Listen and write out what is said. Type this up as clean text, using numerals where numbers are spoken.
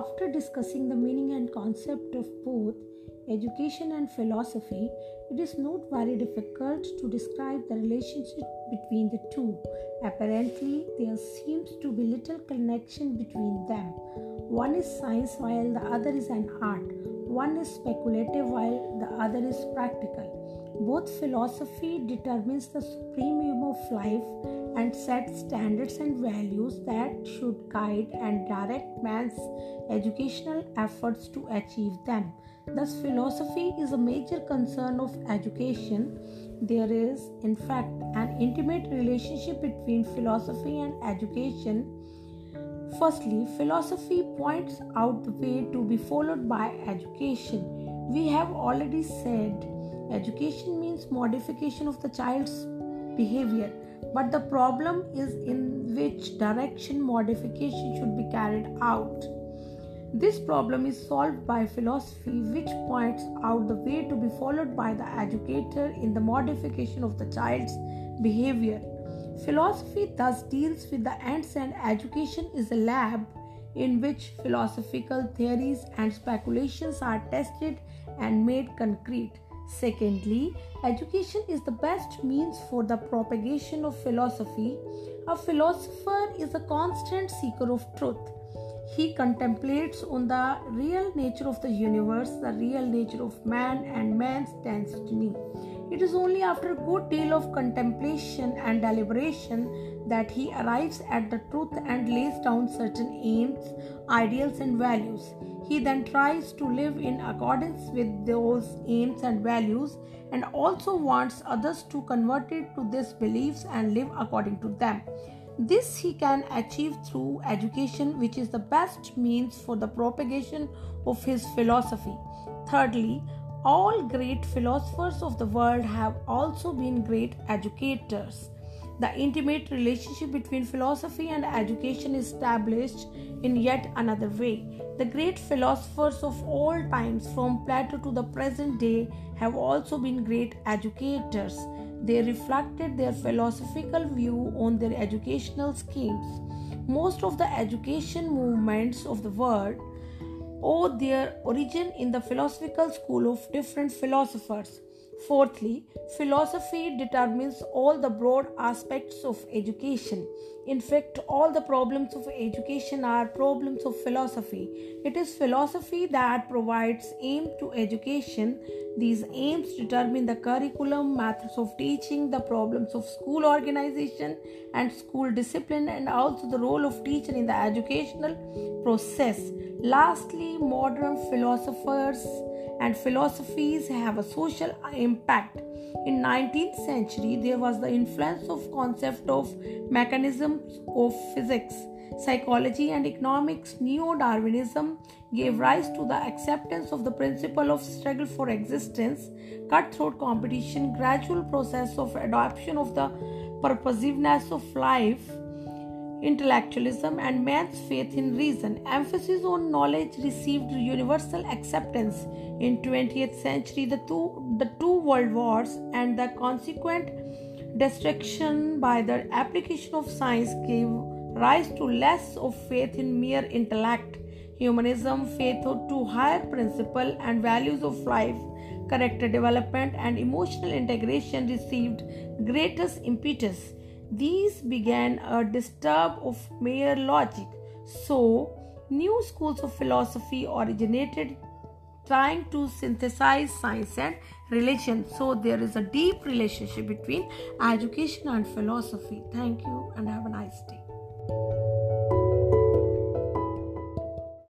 After discussing the meaning and concept of both education and philosophy, it is not very difficult to describe the relationship between the two. Apparently, there seems to be little connection between them. One is science while the other is an art. One is speculative while the other is practical. Both philosophy determines the supreme aim of life and sets standards and values that should guide and direct man's educational efforts to achieve them. Thus, philosophy is a major concern of education. There is, in fact, an intimate relationship between philosophy and education. Firstly, philosophy points out the way to be followed by education. We have already said education means modification of the child's behavior, but the problem is in which direction modification should be carried out. This problem is solved by philosophy, which points out the way to be followed by the educator in the modification of the child's behavior. Philosophy thus deals with the ends, and education is a lab in which philosophical theories and speculations are tested and made concrete. Secondly, education is the best means for the propagation of philosophy. A philosopher is a constant seeker of truth. He contemplates on the real nature of the universe, the real nature of man and man's destiny. It is only after a good deal of contemplation and deliberation that he arrives at the truth and lays down certain aims, ideals and values. He then tries to live in accordance with those aims and values, and also wants others to convert it to these beliefs and live according to them. This he can achieve through education, which is the best means for the propagation of his philosophy. Thirdly, all great philosophers of the world have also been great educators. The intimate relationship between philosophy and education is established in yet another way. The great philosophers of all times, from Plato to the present day, have also been great educators. They reflected their philosophical view on their educational schemes. Most of the education movements of the world owe their origin in the philosophical school of different philosophers. Fourthly, philosophy determines all the broad aspects of education. In fact, all the problems of education are problems of philosophy. It is philosophy that provides aim to education. These aims determine the curriculum, methods of teaching, the problems of school organization and school discipline, and also the role of teacher in the educational process. Lastly, modern philosophers and philosophies have a social impact. In 19th century, there was the influence of concept of mechanisms of physics, psychology and economics. Neo-Darwinism gave rise to the acceptance of the principle of struggle for existence, cutthroat competition, gradual process of adoption of the purposiveness of life, intellectualism and man's faith in reason. Emphasis on knowledge received universal acceptance. In 20th century, the two world wars and the consequent destruction by the application of science gave rise to less of faith in mere intellect. Humanism, faith to higher principles and values of life, character development and emotional integration received greatest impetus. These began a disturb of mere logic. So, new schools of philosophy originated, trying to synthesize science and religion. So, there is a deep relationship between education and philosophy. Thank you and have a nice day.